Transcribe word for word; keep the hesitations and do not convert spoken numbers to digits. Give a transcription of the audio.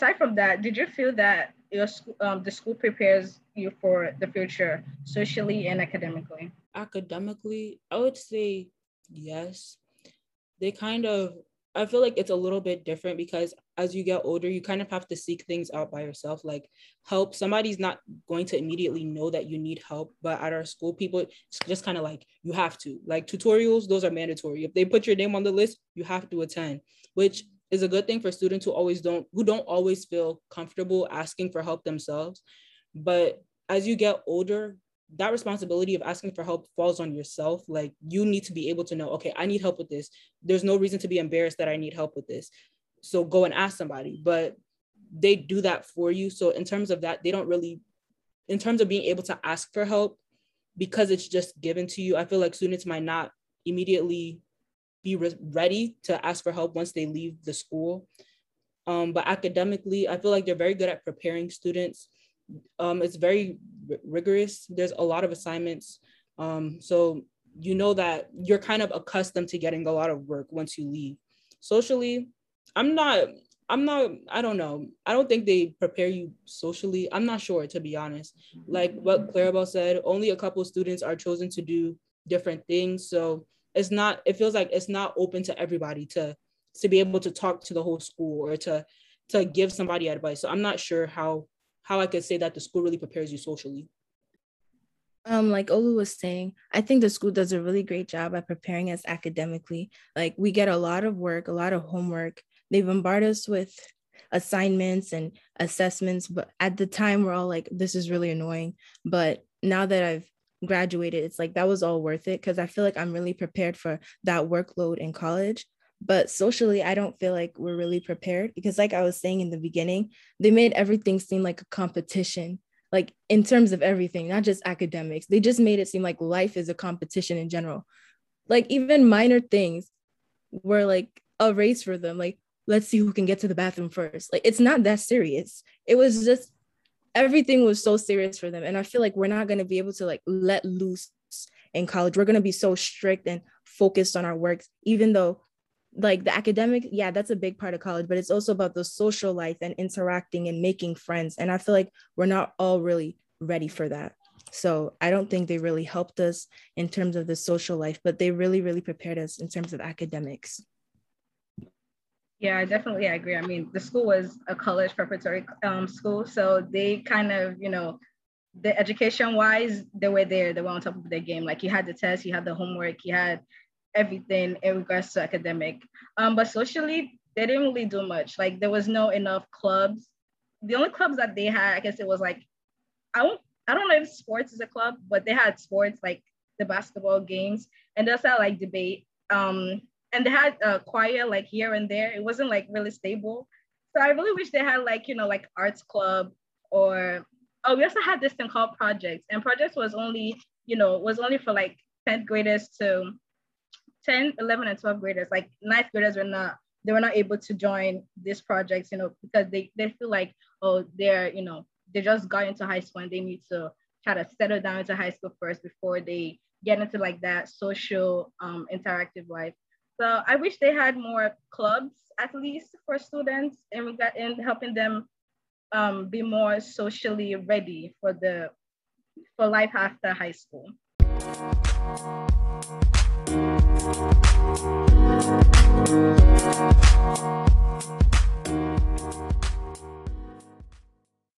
aside from that, did you feel that your um, the school prepares you for the future socially and academically? Academically, I would say yes. They kind of, I feel like it's a little bit different because as you get older, you kind of have to seek things out by yourself, like help. Somebody's not going to immediately know that you need help, but at our school, people just kind of like, you have to. Like tutorials, those are mandatory. If they put your name on the list, you have to attend, which is a good thing for students who always don't, who don't always feel comfortable asking for help themselves. But as you get older, that responsibility of asking for help falls on yourself. Like you need to be able to know, okay, I need help with this. There's no reason to be embarrassed that I need help with this. So go and ask somebody, but they do that for you. So in terms of that, they don't really, in terms of being able to ask for help, because it's just given to you, I feel like students might not immediately be re- ready to ask for help once they leave the school. Um, but academically, I feel like they're very good at preparing students. Um, it's very r- rigorous. There's a lot of assignments. Um, so you know that you're kind of accustomed to getting a lot of work once you leave. Socially, I'm not, I'm not, I don't know. I don't think they prepare you socially. I'm not sure, to be honest. Like what Clarabelle said, only a couple of students are chosen to do different things. So it's not, it feels like it's not open to everybody to, to be able to talk to the whole school or to, to give somebody advice. So I'm not sure how how I could say that the school really prepares you socially. Um, like Olu was saying, I think the school does a really great job at preparing us academically. Like we get a lot of work, a lot of homework. They bombard us with assignments and assessments, but at the time we're all like, this is really annoying. But now that I've graduated, it's like, that was all worth it because I feel like I'm really prepared for that workload in college. But socially, I don't feel like we're really prepared because like I was saying in the beginning, they made everything seem like a competition, like in terms of everything, not just academics. They just made it seem like life is a competition in general. Like even minor things were like a race for them. Like, let's see who can get to the bathroom first. Like, it's not that serious. It was just, everything was so serious for them. And I feel like we're not going to be able to like let loose in college. We're going to be so strict and focused on our works, even though like the academic, yeah, that's a big part of college, but it's also about the social life and interacting and making friends. And I feel like we're not all really ready for that. So I don't think they really helped us in terms of the social life, but they really, really prepared us in terms of academics. Yeah, I definitely agree. I mean, the school was a college preparatory um, school, so they kind of, you know, the education wise, they were there, they were on top of their game. Like you had the test, you had the homework, you had everything in regards to academic, um, but socially they didn't really do much. Like there was no enough clubs. The only clubs that they had, I guess it was like, I don't, I don't know if sports is a club, but they had sports like the basketball games, and they also had like debate, um, and they had a choir like here and there. It wasn't like really stable. So I really wish they had like, you know, like arts club or oh, we also had this thing called projects, and projects was only, you know, was only for like tenth graders to ten, eleven, and twelfth graders. Like ninth graders were not, they were not able to join these projects, you know, because they, they feel like, oh, they're, you know, they just got into high school and they need to try to settle down into high school first before they get into like that social um, interactive life. So I wish they had more clubs, at least for students, and in helping them um, be more socially ready for the, for life after high school. Thank you.